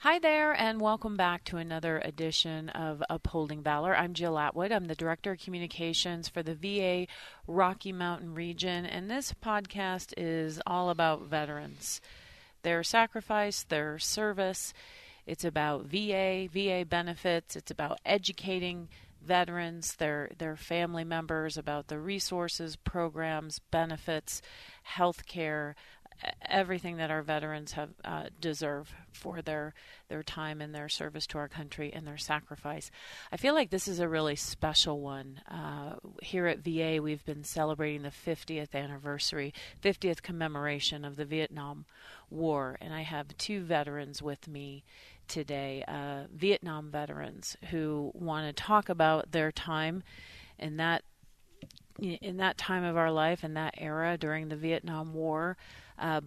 Hi there, and welcome back to another edition of Upholding Valor. I'm Jill Atwood. I'm the Director of Communications for the VA Rocky Mountain region, and this podcast is all about veterans, their sacrifice, their service. It's about VA benefits. It's about educating veterans, their family members, about the resources, programs, benefits, health care, everything that our veterans have deserve for their time and their service to our country and their sacrifice. I feel like this is a really special one. Here at VA, we've been celebrating the 50th anniversary, 50th commemoration of the Vietnam War, and I have two veterans with me today, Vietnam veterans who want to talk about their time in that time of our life, in that era during the Vietnam War,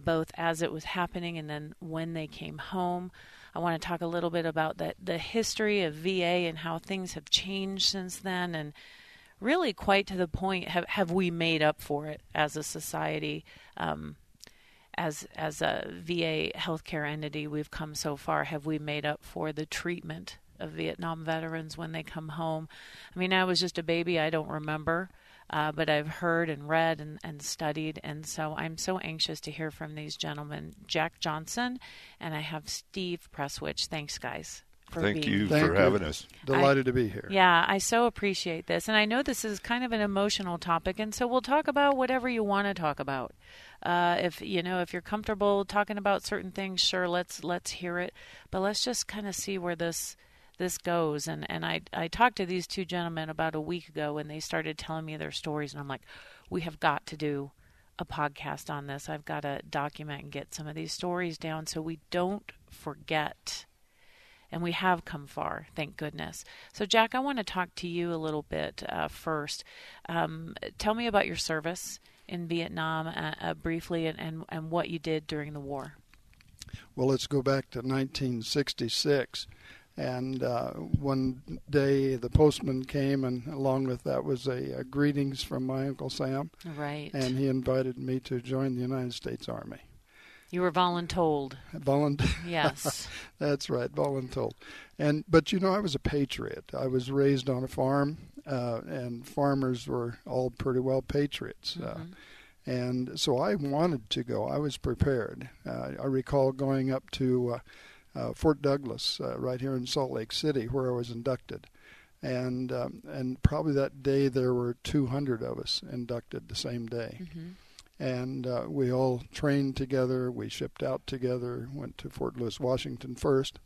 both as it was happening and then when they came home. I want to talk a little bit about the history of VA and how things have changed since then, and really quite to the point, have we made up for it as a society? As a VA healthcare entity, we've come so far. Have we made up for the treatment of Vietnam veterans when they come home? I mean, I was just a baby. I don't remember. But I've heard and read and studied, and so I'm so anxious to hear from these gentlemen, Jack Johnson, and I have Steve Presswich. Thanks, guys. Thank you for having us. Delighted to be here. Yeah, I so appreciate this, and I know this is kind of an emotional topic, and so we'll talk about whatever you want to talk about. If you're comfortable talking about certain things, sure, let's hear it, but let's just kind of see where this goes. And I talked to these two gentlemen about a week ago, and they started telling me their stories, and I'm like, we have got to do a podcast on this. I've got to document and get some of these stories down so we don't forget. And we have come far, thank goodness. So Jack, I want to talk to you a little bit first. Tell me about your service in Vietnam briefly and what you did during the war. Well, let's go back to 1966. And one day the postman came, and along with that was a greetings from my Uncle Sam. Right. And he invited me to join the United States Army. You were voluntold. Yes. That's right, voluntold. But, you know, I was a patriot. I was raised on a farm, and farmers were all pretty well patriots. Mm-hmm. And so I wanted to go. I was prepared. I recall going up to Fort Douglas, right here in Salt Lake City, where I was inducted. And probably that day there were 200 of us inducted the same day. Mm-hmm. And we all trained together, we shipped out together, went to Fort Lewis, Washington first,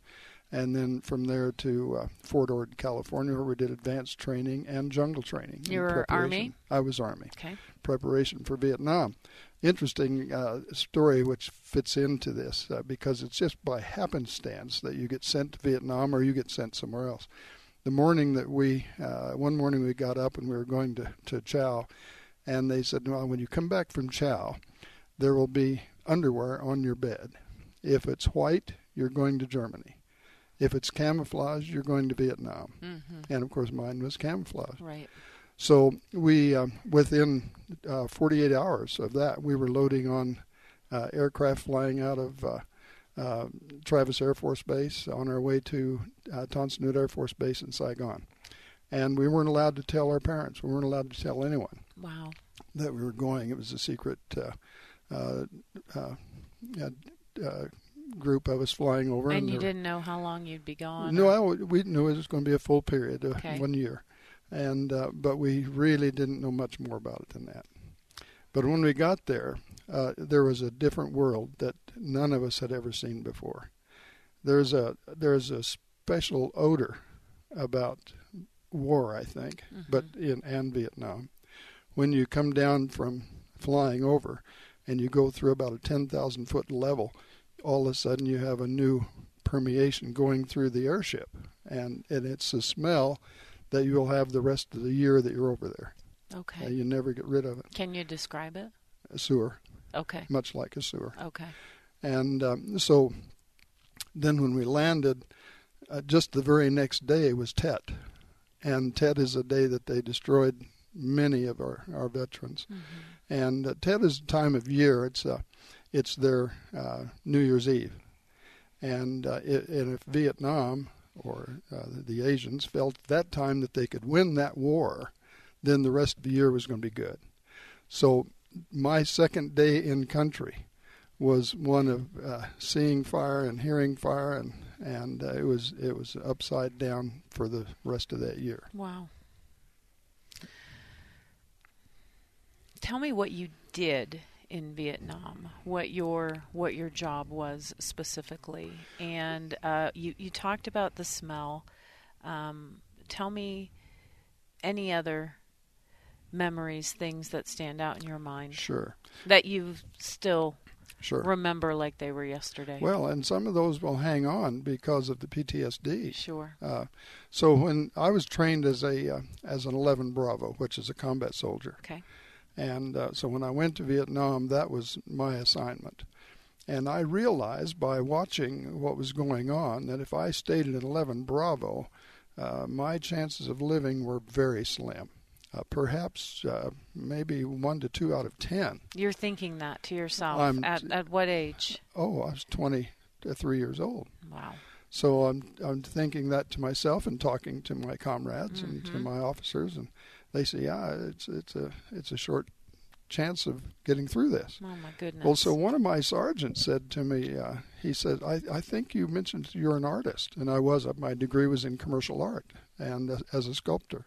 and then from there to Fort Ord, California, where we did advanced training and jungle training. You were Army? I was Army. Okay. Preparation for Vietnam. Interesting story which fits into this because it's just by happenstance that you get sent to Vietnam or you get sent somewhere else. The morning that one morning we got up and we were going to chow, and they said, well, when you come back from chow, there will be underwear on your bed. If it's white, you're going to Germany. If it's camouflage, you're going to Vietnam. Mm-hmm. And, of course, mine was camouflage. Right. So we, within 48 hours of that, we were loading on aircraft flying out of Travis Air Force Base on our way to Tonson Air Force Base in Saigon. And we weren't allowed to tell our parents. We weren't allowed to tell anyone. Wow. That we were going. It was a secret group of us flying over. And you didn't know how long you'd be gone? No, we knew it was going to be a full period, okay. 1 year. And but we really didn't know much more about it than that. But when we got there was a different world that none of us had ever seen before. There's a special odor about war, I think, mm-hmm. but and Vietnam. When you come down from flying over and you go through about a 10,000-foot level, all of a sudden you have a new permeation going through the airship, and it's a smell that you'll have the rest of the year that you're over there. Okay. You never get rid of it. Can you describe it? A sewer. Okay. Much like a sewer. Okay. And so then when we landed, just the very next day was Tet. And Tet is a day that they destroyed many of our veterans. Mm-hmm. And Tet is a time of year. It's their New Year's Eve. And, and if Vietnam or the Asians felt at that time that they could win that war, then the rest of the year was going to be good. So my second day in country was one of seeing fire and hearing fire, and it was upside down for the rest of that year. Wow. Tell me what you did in Vietnam, what your job was specifically, and you talked about the smell. Tell me any other memories, things that stand out in your mind. Sure. That you still remember like they were yesterday. Well, and some of those will hang on because of the PTSD. Sure. So when I was trained as an 11 Bravo, which is a combat soldier. Okay. And so when I went to Vietnam, that was my assignment. And I realized by watching what was going on that if I stayed at 11 Bravo, my chances of living were very slim. Perhaps maybe 1 to 2 out of 10. You're thinking that to yourself. At what age? Oh, I was 23 years old. Wow. So I'm thinking that to myself and talking to my comrades mm-hmm. and to my officers, and they say, it's a short chance of getting through this. Oh, my goodness. Well, so one of my sergeants said to me, he said, I think you mentioned you're an artist. And I was. My degree was in commercial art and as a sculptor.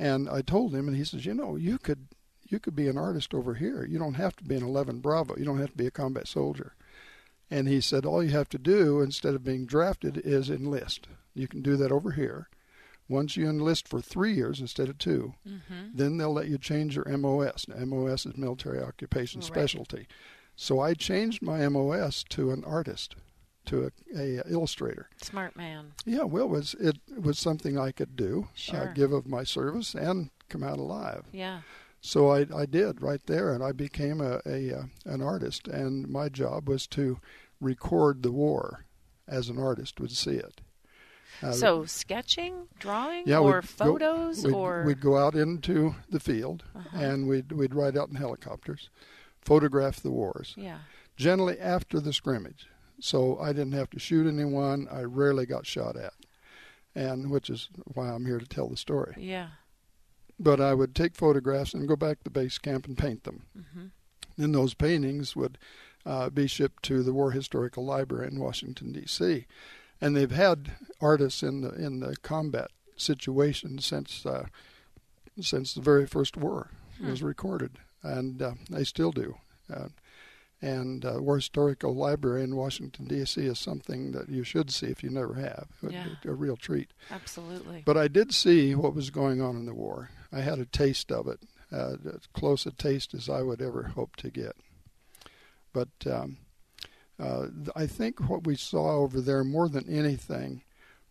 And I told him, and he says, you could be an artist over here. You don't have to be an 11 Bravo. You don't have to be a combat soldier. And he said, all you have to do instead of being drafted is enlist. You can do that over here. Once you enlist for 3 years instead of 2, mm-hmm. then they'll let you change your MOS. Now, MOS is military occupation specialty. So I changed my MOS to an artist, to a illustrator. Smart man. Yeah, well, it was something I could do, give of my service, and come out alive. Yeah. So I did right there, and I became an artist, and my job was to record the war as an artist would see it. So sketching, drawing, or photos? We'd go out into the field, uh-huh. and we'd ride out in helicopters, photograph the wars, generally after the scrimmage. So I didn't have to shoot anyone. I rarely got shot at, and which is why I'm here to tell the story. Yeah. But I would take photographs and go back to base camp and paint them. Mm-hmm. Then those paintings would be shipped to the War Historical Library in Washington, D.C., and they've had artists in the combat situation since the very first war was recorded, and they still do. And War Historical Library in Washington, D.C. is something that you should see if you never have. It's a real treat. Absolutely. But I did see what was going on in the war. I had a taste of it, as close a taste as I would ever hope to get. But I think what we saw over there more than anything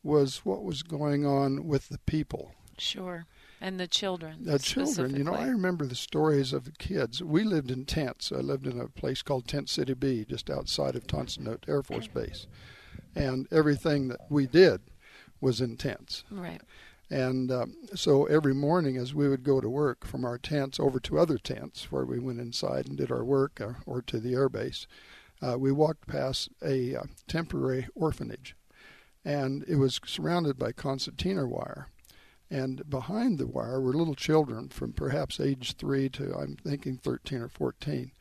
was what was going on with the people. Sure. And the children. The children. I remember the stories of the kids. We lived in tents. I lived in a place called Tent City B, just outside of Tonson Air Force Base. And everything that we did was in tents. Right. And so every morning as we would go to work from our tents over to other tents where we went inside and did our work or to the air base, we walked past a temporary orphanage, and it was surrounded by concertina wire. And behind the wire were little children from perhaps age 3 to, I'm thinking, 13 or 14.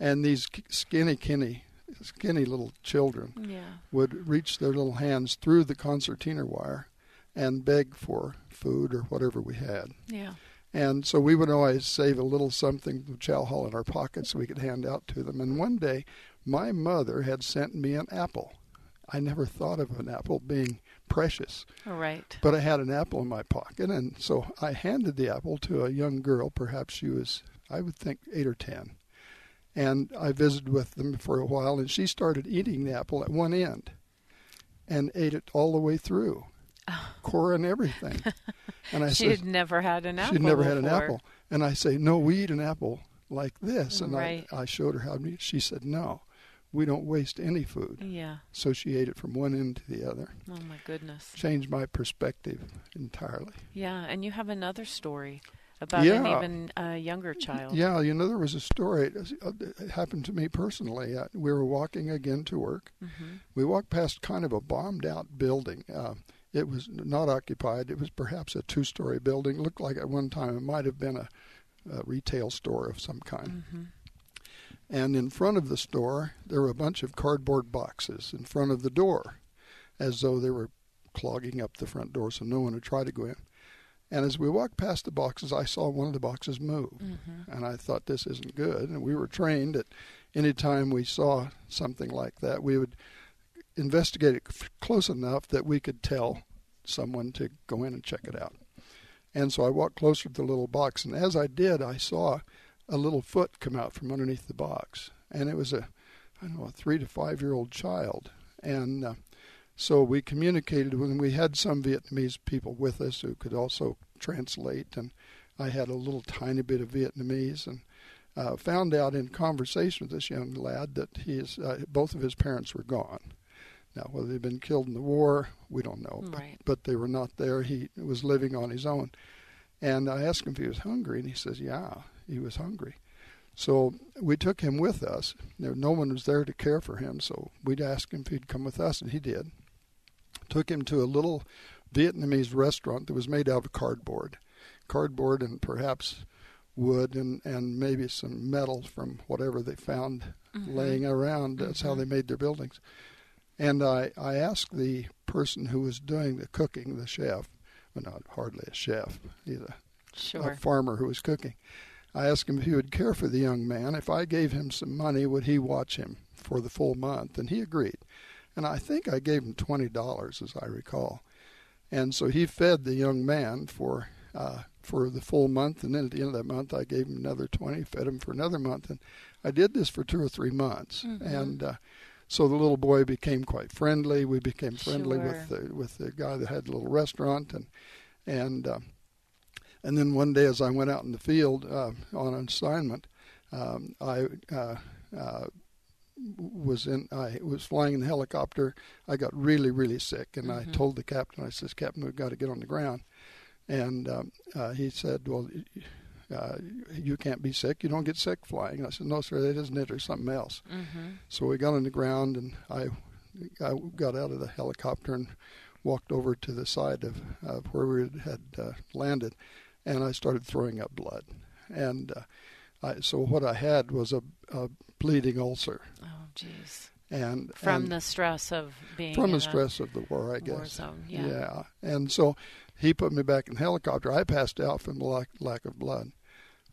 And these skinny little children would reach their little hands through the concertina wire and beg for food or whatever we had. Yeah. And so we would always save a little something of chow hall in our pockets so we could hand out to them. And one day, my mother had sent me an apple. I never thought of an apple being precious. All right. But I had an apple in my pocket, and so I handed the apple to a young girl. Perhaps she was, I would think, 8 or 10. And I visited with them for a while, and she started eating the apple at one end. and ate it all the way through, core and everything. And I she had never had an apple. She'd never had an apple. And I say, no, we eat an apple like this. And right. I showed her how to eat. She said, no, we don't waste any food. Yeah. So she ate it from one end to the other. Oh, my goodness. Changed my perspective entirely. Yeah, and you have another story about an even younger child. Yeah, you know, there was a story. It happened to me personally. We were walking again to work. Mm-hmm. We walked past kind of a bombed-out building. It was not occupied. It was perhaps a two-story building. It looked like at one time it might have been a retail store of some kind. Mm-hmm. And in front of the store, there were a bunch of cardboard boxes in front of the door, as though they were clogging up the front door so no one would try to go in. And as we walked past the boxes, I saw one of the boxes move. Mm-hmm. And I thought, this isn't good. And we were trained that any time we saw something like that, we would investigate it close enough that we could tell someone to go in and check it out. And so I walked closer to the little box. And as I did, I saw a little foot come out from underneath the box. And it was a 3 to 5 year old child. And so we communicated when we had some Vietnamese people with us who could also translate. And I had a little tiny bit of Vietnamese and found out in conversation with this young lad that both of his parents were gone. Now, whether they'd been killed in the war, we don't know. Right. But they were not there. He was living on his own. And I asked him if he was hungry, and he says, yeah, he was hungry. So we took him with us. No one was there to care for him, so we'd ask him if he'd come with us, and he did. Took him to a little Vietnamese restaurant that was made out of cardboard and perhaps wood and maybe some metal from whatever they found mm-hmm. laying around. That's mm-hmm. how they made their buildings. And I asked the person who was doing the cooking, the chef, well, not hardly a chef, he's a farmer who was cooking. I asked him if he would care for the young man. If I gave him some money, would he watch him for the full month? And he agreed. And I think I gave him $20, as I recall. And so he fed the young man for the full month. And then at the end of that month, I gave him another $20, fed him for another month. And I did this for 2 or 3 months. Mm-hmm. And so the little boy became quite friendly. We became friendly with the guy that had the little restaurant. And then one day as I went out in the field on an assignment, I was flying in the helicopter. I got really, really sick, and mm-hmm. I told the captain, I says, Captain, we've got to get on the ground. And he said, well, you can't be sick. You don't get sick flying. And I said, no, sir, that isn't it. There's something else. Mm-hmm. So we got on the ground, and I got out of the helicopter and walked over to the side of where we had landed, and I started throwing up blood. And so what I had was a bleeding ulcer. Oh, jeez. And from the stress of being from the stress of the war, I guess. War zone, yeah. And so he put me back in the helicopter. I passed out from the lack of blood.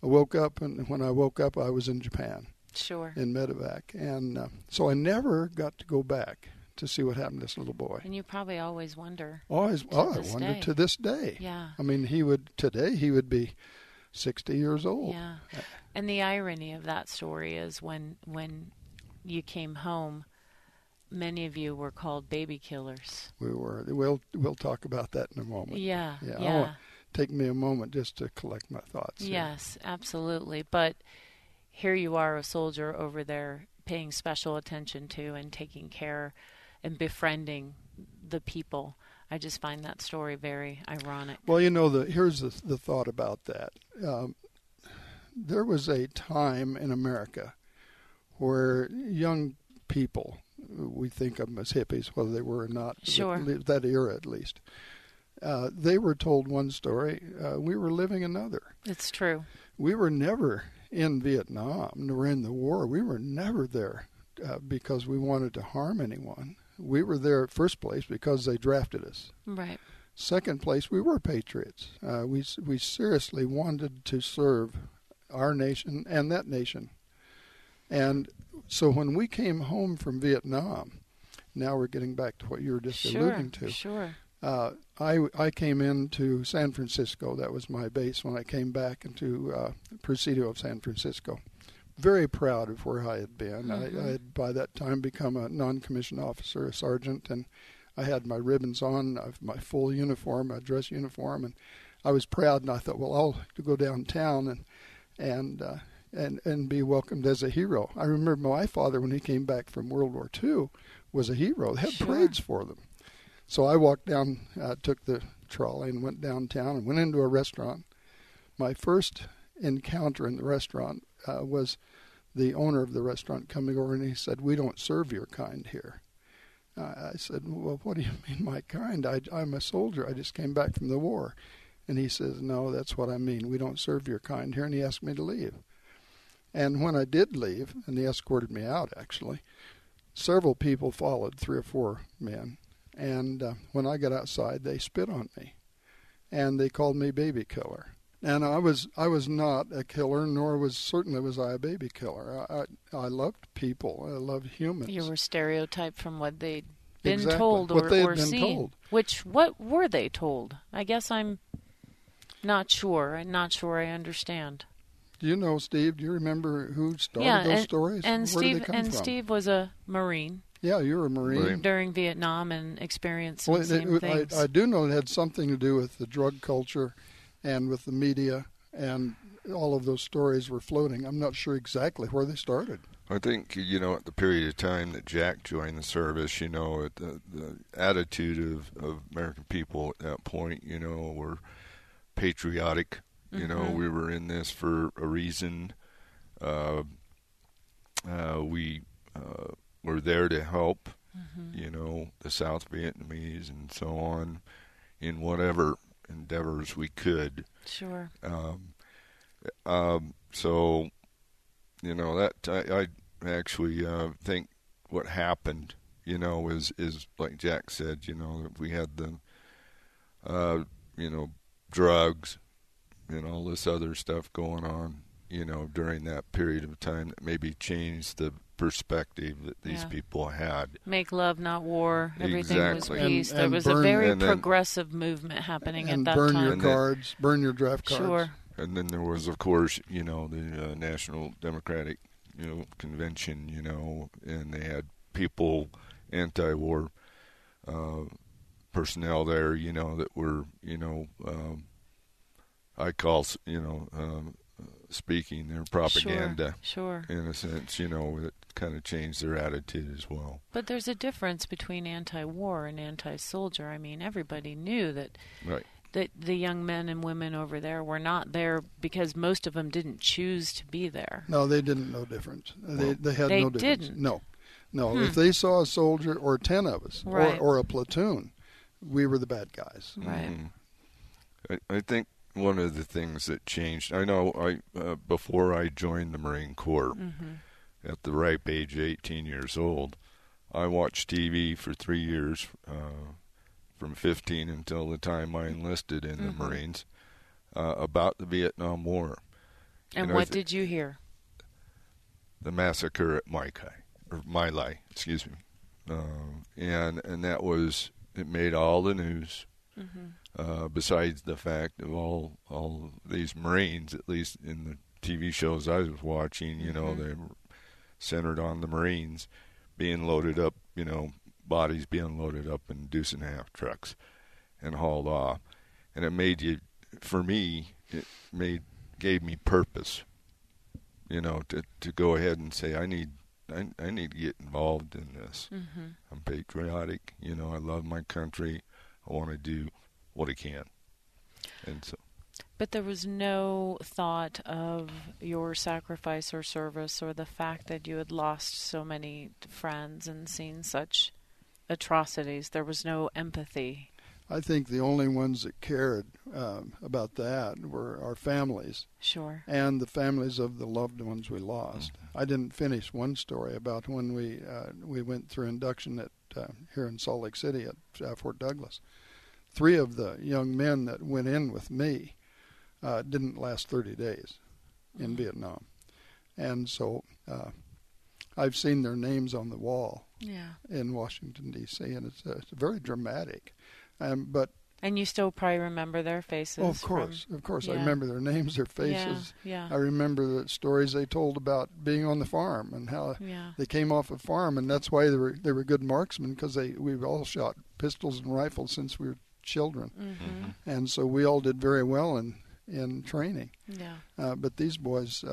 I woke up, and when I woke up, I was in Japan. Sure. In medevac. And so I never got to go back to see what happened to this little boy. And you probably always wonder. I wonder to this day. Yeah. I mean, today he would be 60 years old. Yeah. And the irony of that story is when you came home, many of you were called baby killers. We were. We'll talk about that in a moment. Yeah. Yeah. Take me a moment just to collect my thoughts. Yes, here. Absolutely. But here you are, a soldier over there paying special attention to and taking care and befriending the people. I just find that story very ironic. Well, you know, here's the thought about that. There was a time in America where young people, we think of them as hippies, whether they were or not, sure. That era at least, they were told one story. We were living another. It's true. We were never in Vietnam nor in the war. We were never there because we wanted to harm anyone. We were there first place because they drafted us. Right. Second place, we were patriots. We seriously wanted to serve our nation and that nation. And so when we came home from Vietnam, now we're getting back to what you were just alluding to. Sure. I came into San Francisco. That was my base when I came back into Presidio of San Francisco. Very proud of where I had been. Mm-hmm. I had by that time become a non-commissioned officer, a sergeant, and I had my ribbons on, my full uniform, my dress uniform, and I was proud. And I thought, well, I'll go downtown and be welcomed as a hero. I remember my father, when he came back from World War II, was a hero. They had parades for them. So I walked down, took the trolley and went downtown and went into a restaurant. My first encounter in the restaurant was the owner of the restaurant coming over, and he said, "We don't serve your kind here." I said, "Well, what do you mean, my kind? I'm a soldier. I just came back from the war." And he says, "No, that's what I mean. We don't serve your kind here." And he asked me to leave. And when I did leave, and he escorted me out, actually, several people followed, 3 or 4 men. And when I got outside, they spit on me, and they called me baby killer. And I was not a killer, nor was I a baby killer. I loved people. I loved humans. You were stereotyped from what they'd been told or seen. Told. What were they told? I guess I'm not sure. I'm not sure I understand. Do you know, Steve? Do you remember who started those stories? And where did they come from? Steve was a Marine. Yeah, you were a Marine. During Vietnam and experienced the same things. I do know it had something to do with the drug culture and with the media, and all of those stories were floating. I'm not sure exactly where they started. I think, you know, at the period of time that Jack joined the service, you know, the attitude of American people at that point, you know, were patriotic. You know, we were in this for a reason. We were there to help, you know, the South Vietnamese and so on in whatever endeavors we could. Sure. So, you know, that I actually think what happened, you know, is like Jack said, you know, we had the, you know, drugs and all this other stuff going on, you know, during that period of time that maybe changed the perspective that these people had. Make love, not war. Everything was peace. And there was a very progressive movement happening at that time. And burn your cards, burn your draft cards. Sure. And then there was, of course, you know, the National Democratic, you know, Convention, you know, and they had people, anti-war personnel there, you know, that were, you know, I call, you know, speaking their propaganda, in a sense, you know, that kind of changed their attitude as well. But there's a difference between anti-war and anti-soldier. I mean, everybody knew that, that the young men and women over there were not there because most of them didn't choose to be there. No, they didn't know difference. They had no difference. Didn't. No. If they saw a soldier or 10 of us or a platoon, we were the bad guys. Right. I think one of the things that changed, I know before I joined the Marine Corps, at the ripe age of 18 years old, I watched TV for 3 years, from 15 until the time I enlisted in the Marines, about the Vietnam War. And what did you hear? The massacre at Mai Lai, excuse me. And that was, it made all the news. Besides the fact of all these Marines, at least in the TV shows I was watching, you know, they were centered on the Marines being loaded up, you know, bodies being loaded up in deuce and a half trucks and hauled off. And it made you, for me, it gave me purpose, you know, to go ahead and say, I need to get involved in this. I'm patriotic, you know, I love my country. I want to do what I can. And so. But there was no thought of your sacrifice or service or the fact that you had lost so many friends and seen such atrocities. There was no empathy. I think the only ones that cared about that were our families. Sure. And the families of the loved ones we lost. I didn't finish one story about when we went through induction at here in Salt Lake City at Fort Douglas. 3 of the young men that went in with me didn't last 30 days in Vietnam. And so I've seen their names on the wall in Washington, D.C., and it's very dramatic. But And you still probably remember their faces. Oh, of course, I remember their names, their faces. Yeah, yeah. I remember the stories they told about being on the farm and how they came off the farm, and that's why they were good marksmen, because we've all shot pistols and rifles since we were children, and so we all did very well in training. Yeah. But these boys,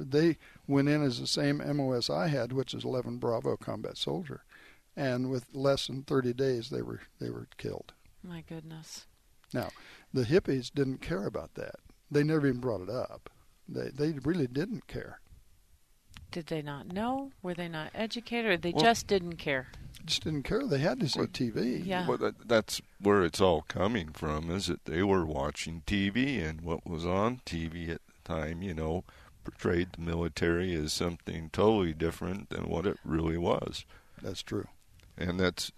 they went in as the same MOS I had, which is 11 Bravo Combat Soldier, and with less than 30 days, they were killed. My goodness. Now, the hippies didn't care about that. They never even brought it up. They really didn't care. Did they not know? Were they not educated? Or just didn't care? Just didn't care. They had to see TV. Yeah. Well, that's where it's all coming from, is that they were watching TV, and what was on TV at the time, portrayed the military as something totally different than what it really was. That's true. And that's,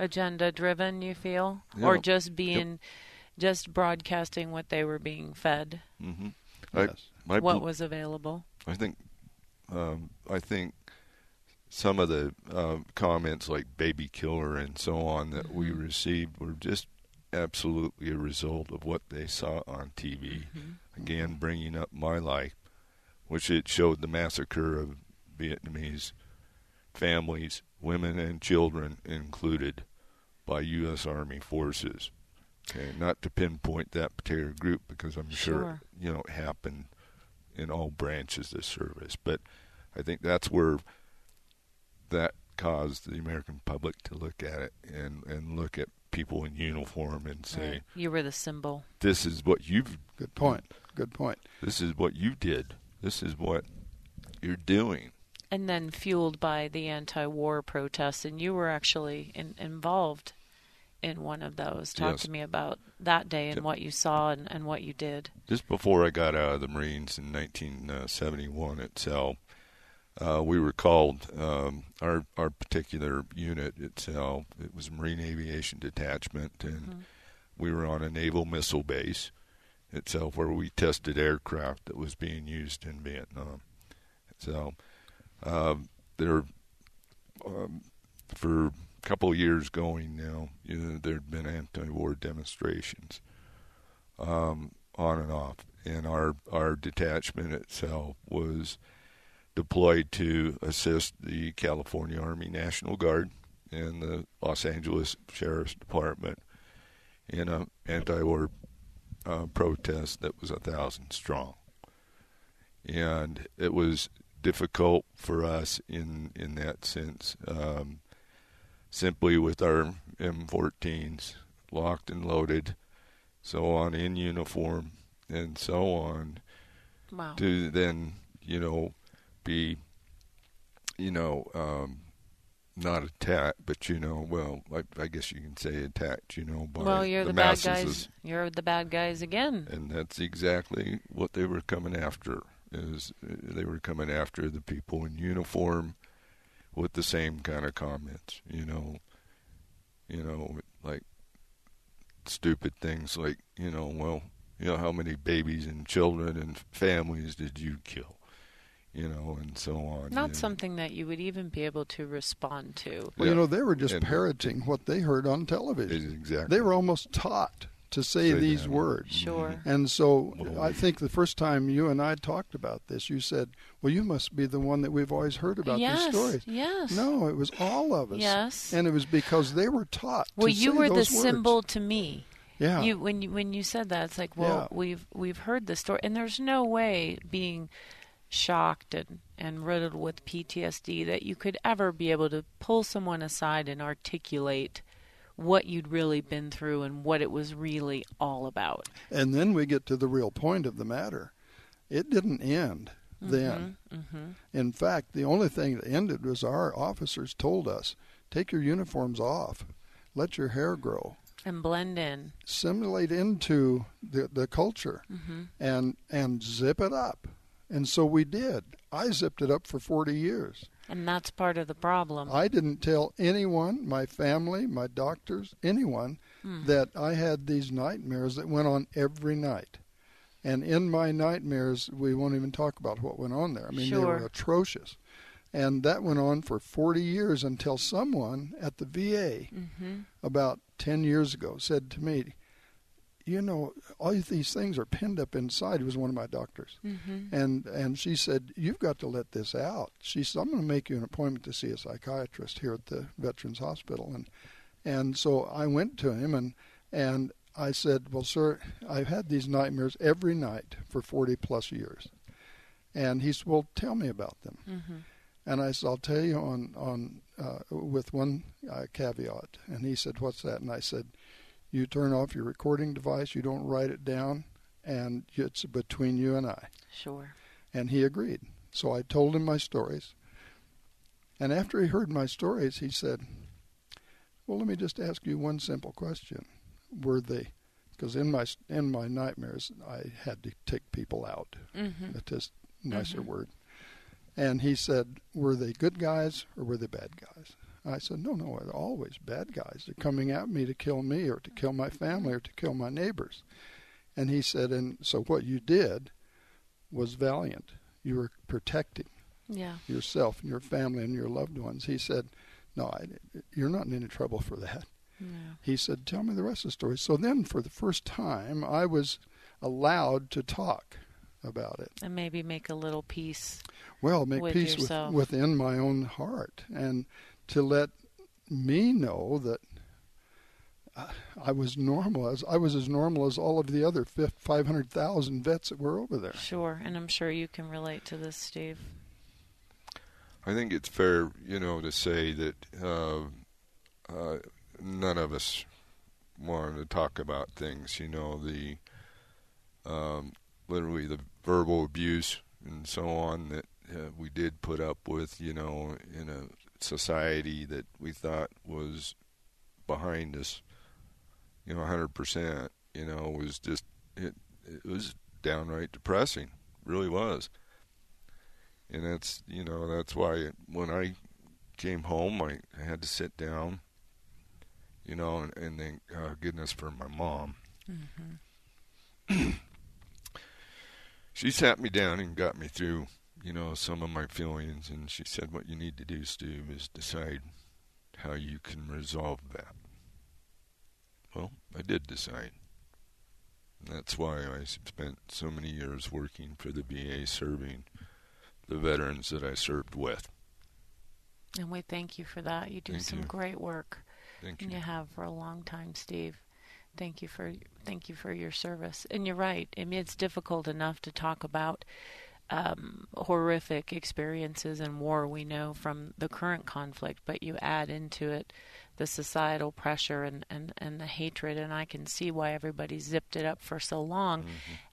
agenda-driven, you feel? Yeah. Or just broadcasting what they were being fed? Mm-hmm. Yes. What was available? I think some of the comments like baby killer and so on that we received were just absolutely a result of what they saw on TV. Mm-hmm. Again, bringing up Mai Lai, which it showed the massacre of Vietnamese families, women and children included, by U.S. Army forces. Okay, not to pinpoint that particular group, because I'm sure it happened in all branches of service. But I think that's where that caused the American public to look at it and look at people in uniform and say, right. You were the symbol. This is what you've... Good point. This is what you did. This is what you're doing. And then fueled by the anti-war protests, and you were actually involved in one of those. Talk to me about that day and what you saw and what you did. Just before I got out of the Marines in 1971 itself, we were called, our particular unit itself, it was Marine Aviation Detachment, and we were on a naval missile base itself where we tested aircraft that was being used in Vietnam. So... for a couple of years going now, there'd been anti-war demonstrations on and off, and our detachment itself was deployed to assist the California Army National Guard and the Los Angeles Sheriff's Department in an anti-war protest that was 1,000 strong, and it was difficult for us in that sense, simply with our M14s locked and loaded, so on, in uniform and so on. Wow. To then be not attacked, but I guess you can say attacked, by the masses. Bad guys. You're the bad guys again, and that's exactly what they were coming after. Is they were coming after the people in uniform with the same kind of comments, like stupid things like, how many babies and children and families did you kill, and so on. Not something that you would even be able to respond to. Well, they were just parroting what they heard on television. Exactly. They were almost taught to say these words. Sure. And so I think the first time you and I talked about this, you said, well, you must be the one that we've always heard about these stories. Yes. No, it was all of us. Yes. And it was because they were taught to say those words. Well, you were the symbol to me. Yeah. When you said that, it's like, we've heard the story. And there's no way, being shocked and riddled with PTSD, that you could ever be able to pull someone aside and articulate what you'd really been through and what it was really all about. And then we get to the real point of the matter. It didn't end then. Mm-hmm. In fact, the only thing that ended was our officers told us, take your uniforms off, let your hair grow. And blend in. Simulate into the culture, and zip it up. And so we did. I zipped it up for 40 years. And that's part of the problem. I didn't tell anyone, my family, my doctors, anyone, that I had these nightmares that went on every night. And in my nightmares, we won't even talk about what went on there. They were atrocious. And that went on for 40 years until someone at the VA about 10 years ago said to me, you know, all these things are pinned up inside. It was one of my doctors. And she said, you've got to let this out. She said, I'm going to make you an appointment to see a psychiatrist here at the Veterans Hospital. And so I went to him and I said, well, sir, I've had these nightmares every night for 40 plus years. And he said, well, tell me about them. And I said, I'll tell you with one caveat. And he said, what's that? And I said, you turn off your recording device, you don't write it down, and it's between you and I. Sure. And he agreed. So I told him my stories. And after he heard my stories, he said, well, let me just ask you one simple question. Because in my nightmares, I had to take people out. That's just a nicer word. And he said, were they good guys or were they bad guys? I said, no, they're always bad guys. They're coming at me to kill me or to kill my family or to kill my neighbors. And he said, and so what you did was valiant. You were protecting yourself and your family and your loved ones. He said, no, you're not in any trouble for that. No. He said, tell me the rest of the story. So then for the first time, I was allowed to talk about it. And maybe make a little peace. Well, make with peace within my own heart. And to let me know that I was normal. I was as normal as all of the other 500,000 vets that were over there. Sure. And I'm sure you can relate to this, Steve. I think it's fair, to say that none of us wanted to talk about things, the literally the verbal abuse and so on that we did put up with, in a society that we thought was behind us, 100%, was just, it was downright depressing, really was. And that's, that's why when I came home, I had to sit down, and thank goodness for my mom. She sat me down and got me through some of my feelings, and she said, what you need to do, Steve, is decide how you can resolve that. Well, I did decide. And that's why I spent so many years working for the VA, serving the veterans that I served with. And we thank you for that. You do some great work. Thank you. And you have for a long time, Steve. Thank you for your service. And you're right. I mean, it's difficult enough to talk about horrific experiences in war, we know from the current conflict, but you add into it the societal pressure and the hatred, and I can see why everybody zipped it up for so long.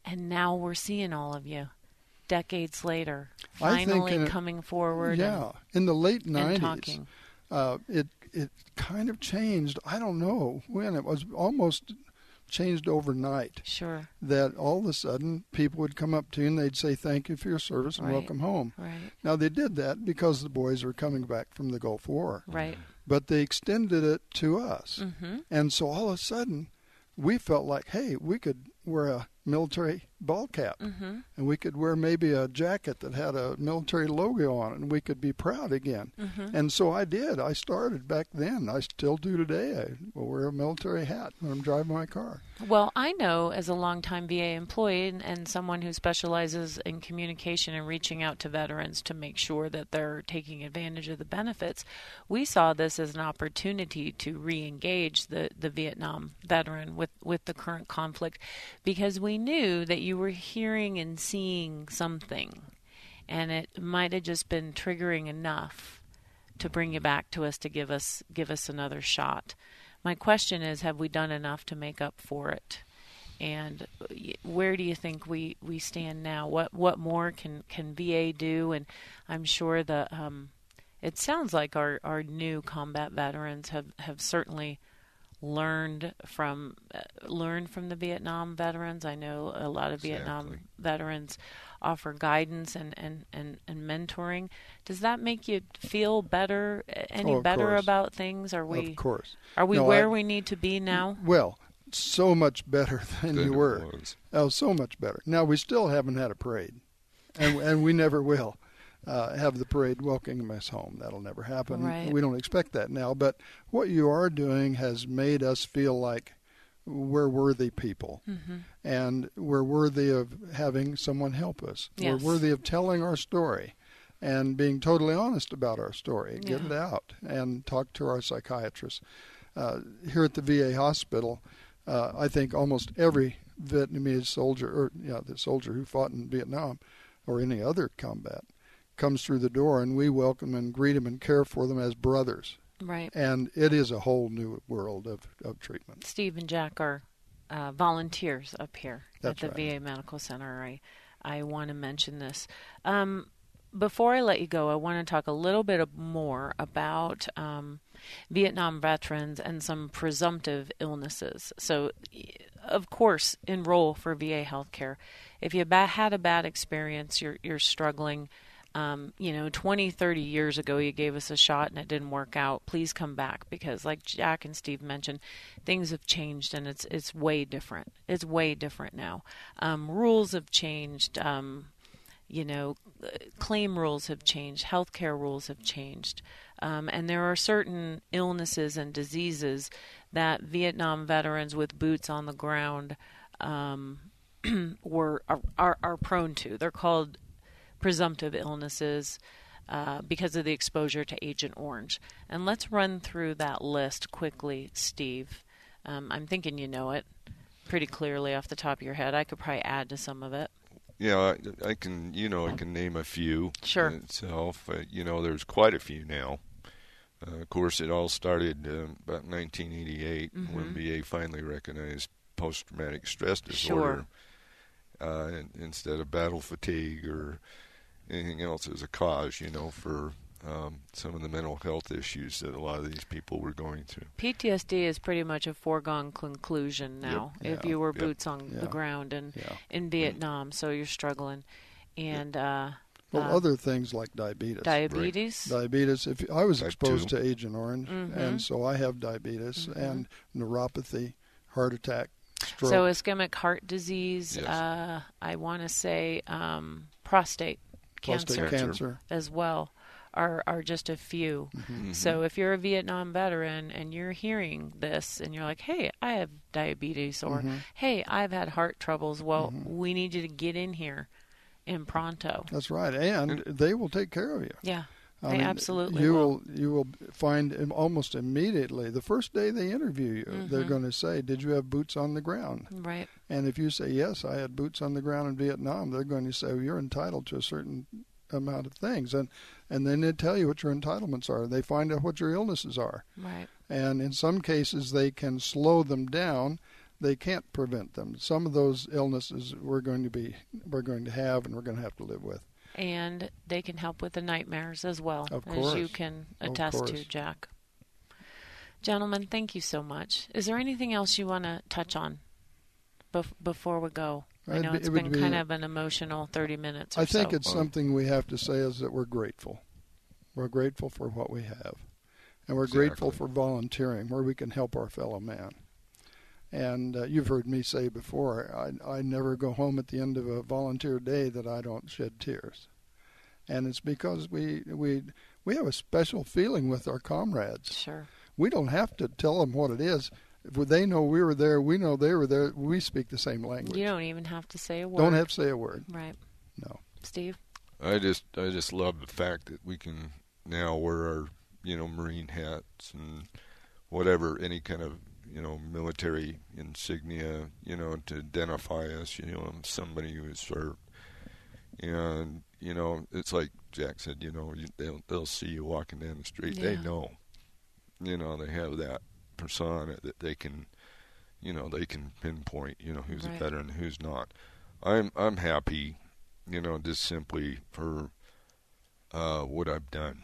And now we're seeing all of you decades later finally coming forward. Yeah, in the late 90s, it kind of changed. I don't know when. It was almost changed overnight. Sure. That all of a sudden people would come up to you and they'd say, thank you for your service and welcome home. Right. Now they did that because the boys were coming back from the Gulf War. Right. But they extended it to us. And so all of a sudden we felt like, hey, we could wear a military ball cap and we could wear maybe a jacket that had a military logo on it and we could be proud again. And so I did. I started back then. I still do today. I wear a military hat when I'm driving my car. Well, I know as a longtime VA employee and someone who specializes in communication and reaching out to veterans to make sure that they're taking advantage of the benefits, we saw this as an opportunity to re-engage the Vietnam veteran with the current conflict because we knew that you were hearing and seeing something, and it might have just been triggering enough to bring you back to us to give us another shot. My question is, have we done enough to make up for it? And where do you think we stand now? What more can VA do? And I'm sure the it sounds like our new combat veterans have certainly learned from the Vietnam veterans. I know a lot of Vietnam veterans offer guidance and mentoring. Does that make you feel better? Any better about things? Are we? Of course. Are we we need to be now? Well, so much better than you were. Oh, so much better. Now we still haven't had a parade, and we never will. have the parade welcoming us home. That'll never happen. Right. We don't expect that now. But what you are doing has made us feel like we're worthy people, mm-hmm. and we're worthy of having someone help us. Yes. We're worthy of telling our story and being totally honest about our story. Yeah. Get it out and talk to our psychiatrist. Here at the VA hospital, I think almost every Vietnamese soldier, or the soldier who fought in Vietnam or any other combat, comes through the door, and we welcome and greet them and care for them as brothers. Right. And it is a whole new world of treatment. Steve and Jack are volunteers up here at the VA Medical Center. I want to mention this. Before I let you go, I want to talk a little bit more about Vietnam veterans and some presumptive illnesses. So, of course, enroll for VA healthcare. If you had a bad experience, you're struggling. 20, 30 years ago, you gave us a shot and it didn't work out. Please come back, because like Jack and Steve mentioned, things have changed and it's way different. It's way different now. Rules have changed. Claim rules have changed. Healthcare rules have changed. And there are certain illnesses and diseases that Vietnam veterans with boots on the ground are prone to. They're called presumptive illnesses because of the exposure to Agent Orange. And let's run through that list quickly, Steve. I'm thinking you know it pretty clearly off the top of your head. I could probably add to some of it. Yeah, I can, I can name a few. Sure. In itself. There's quite a few now. Of course, it all started about 1988 mm-hmm. when VA finally recognized post-traumatic stress disorder. Sure. Instead of battle fatigue or anything else as a cause, for some of the mental health issues that a lot of these people were going through. PTSD is pretty much a foregone conclusion now, yep. if you were boots yep. on yep. the ground and yeah. in Vietnam, so you're struggling. And yep. Other things like diabetes. Diabetes. Right. Diabetes. If I was exposed to Agent Orange, mm-hmm. and so I have diabetes mm-hmm. and neuropathy, heart attack. Stroke. So ischemic heart disease, yes. I want to say prostate cancer as well are just a few. Mm-hmm. So if you're a Vietnam veteran and you're hearing this and you're like, hey, I have diabetes or mm-hmm. hey, I've had heart troubles, well, mm-hmm. we need you to get in here in pronto. That's right, and they will take care of you. Yeah. Absolutely you will find almost immediately, the first day they interview you, mm-hmm. they're going to say, did you have boots on the ground? Right. And if you say, yes, I had boots on the ground in Vietnam, they're going to say, well, you're entitled to a certain amount of things. And then they tell you what your entitlements are. They find out what your illnesses are. Right. And in some cases, they can slow them down. They can't prevent them. Some of those illnesses we're going to have to live with. And they can help with the nightmares as well, as you can attest to, Jack. Gentlemen, thank you so much. Is there anything else you want to touch on before we go? I know it's been kind of an emotional 30 minutes or so. I think it's something we have to say is that we're grateful. We're grateful for what we have. And we're grateful for volunteering, where we can help our fellow man. And you've heard me say before, I never go home at the end of a volunteer day that I don't shed tears. And it's because we have a special feeling with our comrades. Sure. We don't have to tell them what it is. If they know we were there, we know they were there, we speak the same language. You don't even have to say a word. Don't have to say a word. Right. No. Steve? I just love the fact that we can now wear our, Marine hats and whatever, any kind of military insignia, to identify us, I'm somebody who has served. And, it's like Jack said, they'll see you walking down the street. Yeah. They know, they have that persona that they can pinpoint, who's right. a veteran, who's not. I'm happy, just simply for what I've done.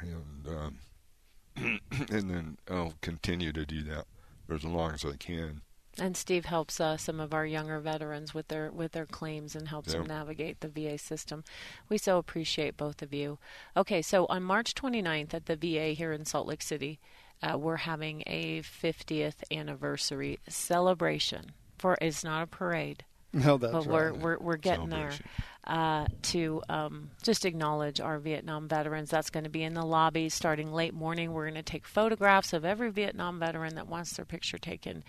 And, and then I'll continue to do that for as long as I can. And Steve helps some of our younger veterans with their claims and helps them navigate the VA system. We so appreciate both of you. Okay, so on March 29th at the VA here in Salt Lake City, we're having a 50th anniversary celebration. It's not a parade. No, that's right. But we're getting there. To just acknowledge our Vietnam veterans. That's going to be in the lobby starting late morning. We're going to take photographs of every Vietnam veteran that wants their picture taken.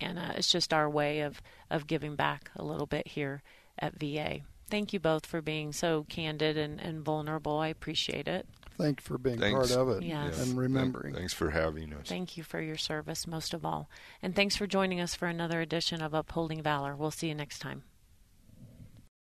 And it's just our way of giving back a little bit here at VA. Thank you both for being so candid and vulnerable. I appreciate it. Thank you for being part of it and remembering. Thanks for having us. Thank you for your service, most of all. And thanks for joining us for another edition of Upholding Valor. We'll see you next time.